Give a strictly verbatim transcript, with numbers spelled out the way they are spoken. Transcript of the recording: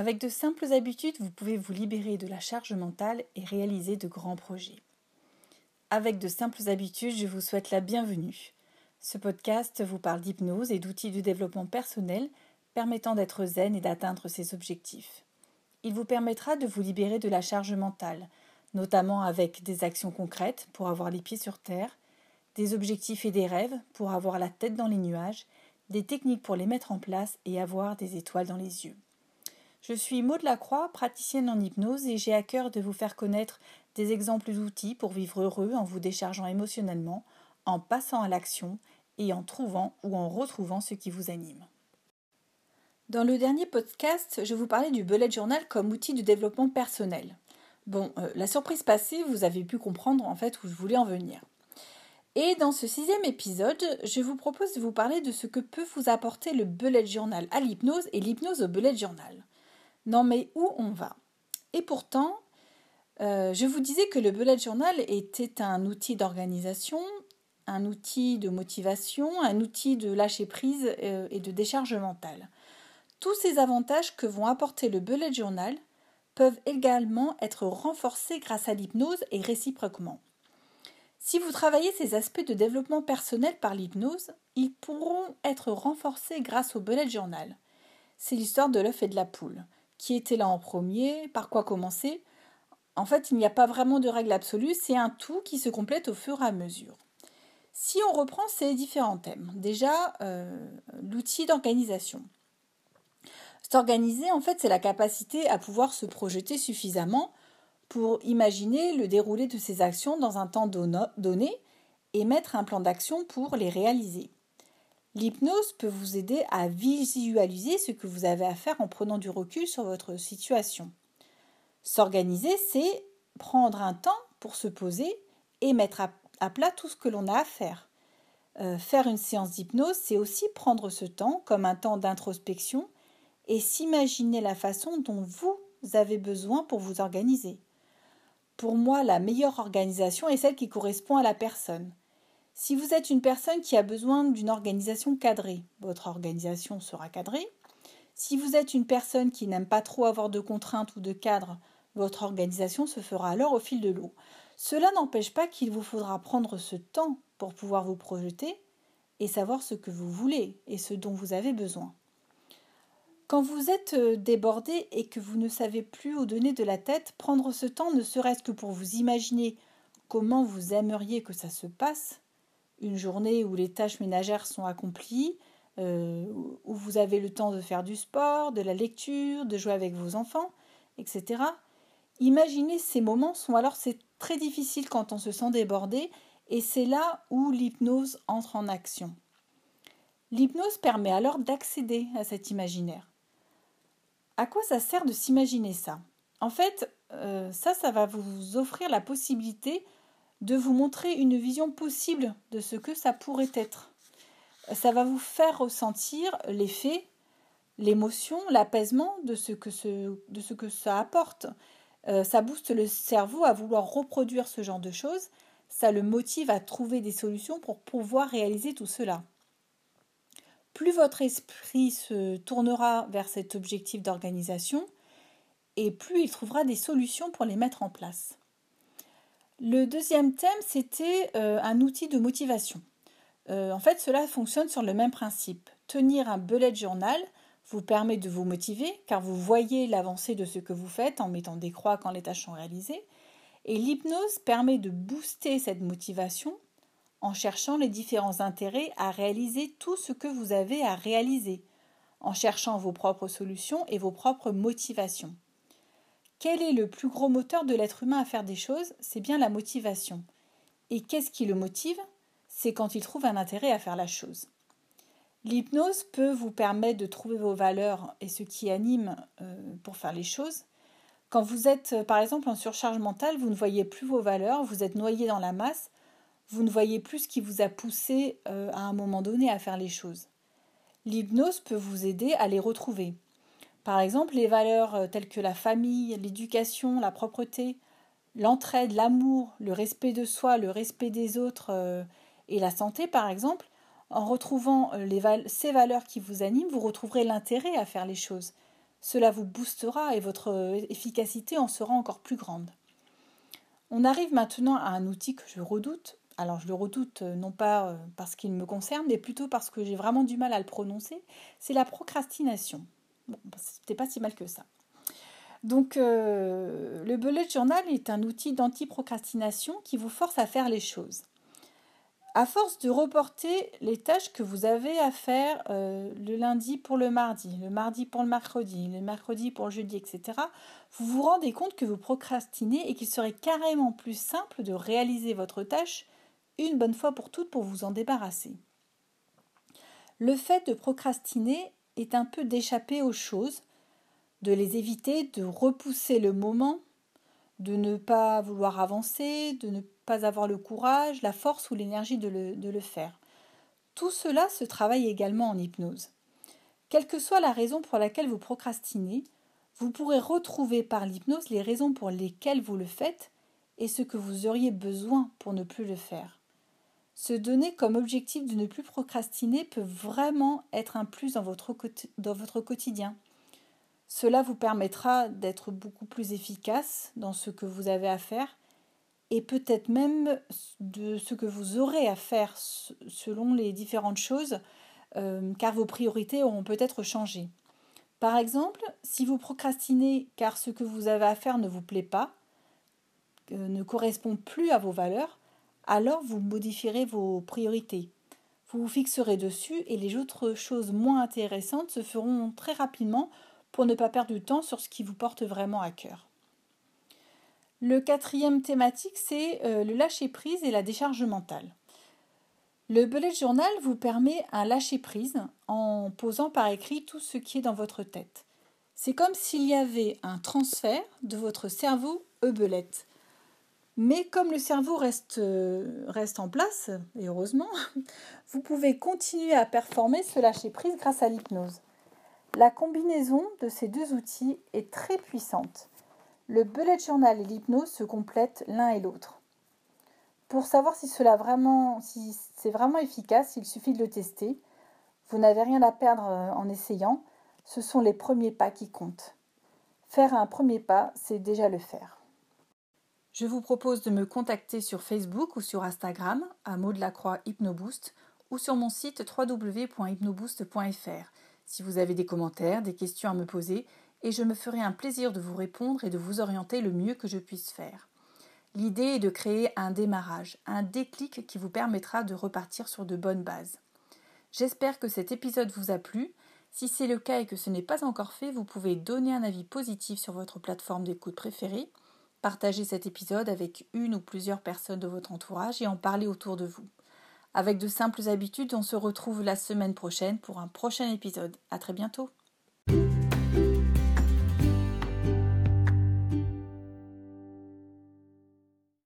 Avec de simples habitudes, vous pouvez vous libérer de la charge mentale et réaliser de grands projets. Avec de simples habitudes, je vous souhaite la bienvenue. Ce podcast vous parle d'hypnose et d'outils de développement personnel permettant d'être zen et d'atteindre ses objectifs. Il vous permettra de vous libérer de la charge mentale, notamment avec des actions concrètes pour avoir les pieds sur terre, des objectifs et des rêves pour avoir la tête dans les nuages, des techniques pour les mettre en place et avoir des étoiles dans les yeux. Je suis Maudelacroix, praticienne en hypnose, et j'ai à cœur de vous faire connaître des exemples d'outils pour vivre heureux en vous déchargeant émotionnellement, en passant à l'action et en trouvant ou en retrouvant ce qui vous anime. Dans le dernier podcast, je vous parlais du bullet journal comme outil de développement personnel. Bon, euh, la surprise passée, vous avez pu comprendre en fait où je voulais en venir. Et dans ce sixième épisode, je vous propose de vous parler de ce que peut vous apporter le bullet journal à l'hypnose et l'hypnose au bullet journal. Non mais où on va? Et pourtant, euh, je vous disais que le bullet journal était un outil d'organisation, un outil de motivation, un outil de lâcher prise euh, et de décharge mentale. Tous ces avantages que vont apporter le bullet journal peuvent également être renforcés grâce à l'hypnose et réciproquement. Si vous travaillez ces aspects de développement personnel par l'hypnose, ils pourront être renforcés grâce au bullet journal. C'est l'histoire de l'œuf et de la poule. Qui était là en premier? Par quoi commencer? En fait, il n'y a pas vraiment de règle absolue, c'est un tout qui se complète au fur et à mesure. Si on reprend ces différents thèmes, déjà, euh, l'outil d'organisation. S'organiser, en fait, c'est la capacité à pouvoir se projeter suffisamment pour imaginer le déroulé de ses actions dans un temps donné et mettre un plan d'action pour les réaliser. L'hypnose peut vous aider à visualiser ce que vous avez à faire en prenant du recul sur votre situation. S'organiser, c'est prendre un temps pour se poser et mettre à plat tout ce que l'on a à faire. Euh, faire une séance d'hypnose, c'est aussi prendre ce temps comme un temps d'introspection et s'imaginer la façon dont vous avez besoin pour vous organiser. Pour moi, la meilleure organisation est celle qui correspond à la personne. Si vous êtes une personne qui a besoin d'une organisation cadrée, votre organisation sera cadrée. Si vous êtes une personne qui n'aime pas trop avoir de contraintes ou de cadres, votre organisation se fera alors au fil de l'eau. Cela n'empêche pas qu'il vous faudra prendre ce temps pour pouvoir vous projeter et savoir ce que vous voulez et ce dont vous avez besoin. Quand vous êtes débordé et que vous ne savez plus où donner de la tête, prendre ce temps ne serait-ce que pour vous imaginer comment vous aimeriez que ça se passe, une journée où les tâches ménagères sont accomplies, euh, où vous avez le temps de faire du sport, de la lecture, de jouer avec vos enfants, et cetera. Imaginez ces moments sont alors c'est très difficile quand on se sent débordé et c'est là où l'hypnose entre en action. L'hypnose permet alors d'accéder à cet imaginaire. À quoi ça sert de s'imaginer ça? En fait, euh, ça, ça va vous offrir la possibilité de vous montrer une vision possible de ce que ça pourrait être. Ça va vous faire ressentir l'effet, l'émotion, l'apaisement de ce que, ce, de ce que ça apporte. Euh, ça booste le cerveau à vouloir reproduire ce genre de choses. Ça le motive à trouver des solutions pour pouvoir réaliser tout cela. Plus votre esprit se tournera vers cet objectif d'organisation et plus il trouvera des solutions pour les mettre en place. Le deuxième thème, c'était euh, un outil de motivation. Euh, en fait, cela fonctionne sur le même principe. Tenir un bullet journal vous permet de vous motiver car vous voyez l'avancée de ce que vous faites en mettant des croix quand les tâches sont réalisées. Et l'hypnose permet de booster cette motivation en cherchant les différents intérêts à réaliser tout ce que vous avez à réaliser, en cherchant vos propres solutions et vos propres motivations. Quel est le plus gros moteur de l'être humain à faire des choses? C'est bien la motivation. Et qu'est-ce qui le motive? C'est quand il trouve un intérêt à faire la chose. L'hypnose peut vous permettre de trouver vos valeurs et ce qui anime euh, pour faire les choses. Quand vous êtes, par exemple, en surcharge mentale, vous ne voyez plus vos valeurs, vous êtes noyé dans la masse, vous ne voyez plus ce qui vous a poussé euh, à un moment donné à faire les choses. L'hypnose peut vous aider à les retrouver. Par exemple, les valeurs telles que la famille, l'éducation, la propreté, l'entraide, l'amour, le respect de soi, le respect des autres euh, et la santé, par exemple, en retrouvant les val- ces valeurs qui vous animent, vous retrouverez l'intérêt à faire les choses. Cela vous boostera et votre efficacité en sera encore plus grande. On arrive maintenant à un outil que je redoute. Alors je le redoute non pas parce qu'il me concerne, mais plutôt parce que j'ai vraiment du mal à le prononcer. C'est la procrastination. Bon, c'était pas si mal que ça. Donc euh, le bullet journal est un outil d'anti-procrastination qui vous force à faire les choses. À force de reporter les tâches que vous avez à faire euh, le lundi pour le mardi, le mardi pour le mercredi, le mercredi pour le jeudi, et cetera, vous vous rendez compte que vous procrastinez et qu'il serait carrément plus simple de réaliser votre tâche une bonne fois pour toutes pour vous en débarrasser. Le fait de procrastiner est un peu d'échapper aux choses, de les éviter, de repousser le moment, de ne pas vouloir avancer, de ne pas avoir le courage, la force ou l'énergie de le, de le faire. Tout cela se travaille également en hypnose. Quelle que soit la raison pour laquelle vous procrastinez, vous pourrez retrouver par l'hypnose les raisons pour lesquelles vous le faites et ce que vous auriez besoin pour ne plus le faire. Se donner comme objectif de ne plus procrastiner peut vraiment être un plus dans votre, dans votre quotidien. Cela vous permettra d'être beaucoup plus efficace dans ce que vous avez à faire et peut-être même de ce que vous aurez à faire selon les différentes choses, euh, car vos priorités auront peut-être changé. Par exemple, si vous procrastinez car ce que vous avez à faire ne vous plaît pas, euh, ne correspond plus à vos valeurs, alors vous modifierez vos priorités. Vous vous fixerez dessus et les autres choses moins intéressantes se feront très rapidement pour ne pas perdre du temps sur ce qui vous porte vraiment à cœur. Le quatrième thématique, c'est le lâcher-prise et la décharge mentale. Le bullet journal vous permet un lâcher-prise en posant par écrit tout ce qui est dans votre tête. C'est comme s'il y avait un transfert de votre cerveau au bullet. Mais comme le cerveau reste, reste en place, et heureusement, vous pouvez continuer à performer ce lâcher-prise grâce à l'hypnose. La combinaison de ces deux outils est très puissante. Le bullet journal et l'hypnose se complètent l'un et l'autre. Pour savoir si cela vraiment, si c'est vraiment efficace, il suffit de le tester. Vous n'avez rien à perdre en essayant. Ce sont les premiers pas qui comptent. Faire un premier pas, c'est déjà le faire. Je vous propose de me contacter sur Facebook ou sur Instagram à Maudelacroix HypnoBoost ou sur mon site w w w point hypnoboost point f r. Si vous avez des commentaires, des questions à me poser, et je me ferai un plaisir de vous répondre et de vous orienter le mieux que je puisse faire. L'idée est de créer un démarrage, un déclic qui vous permettra de repartir sur de bonnes bases. J'espère que cet épisode vous a plu. Si c'est le cas et que ce n'est pas encore fait, vous pouvez donner un avis positif sur votre plateforme d'écoute préférée, partager cet épisode avec une ou plusieurs personnes de votre entourage et en parler autour de vous. Avec de simples habitudes, on se retrouve la semaine prochaine pour un prochain épisode. À très bientôt.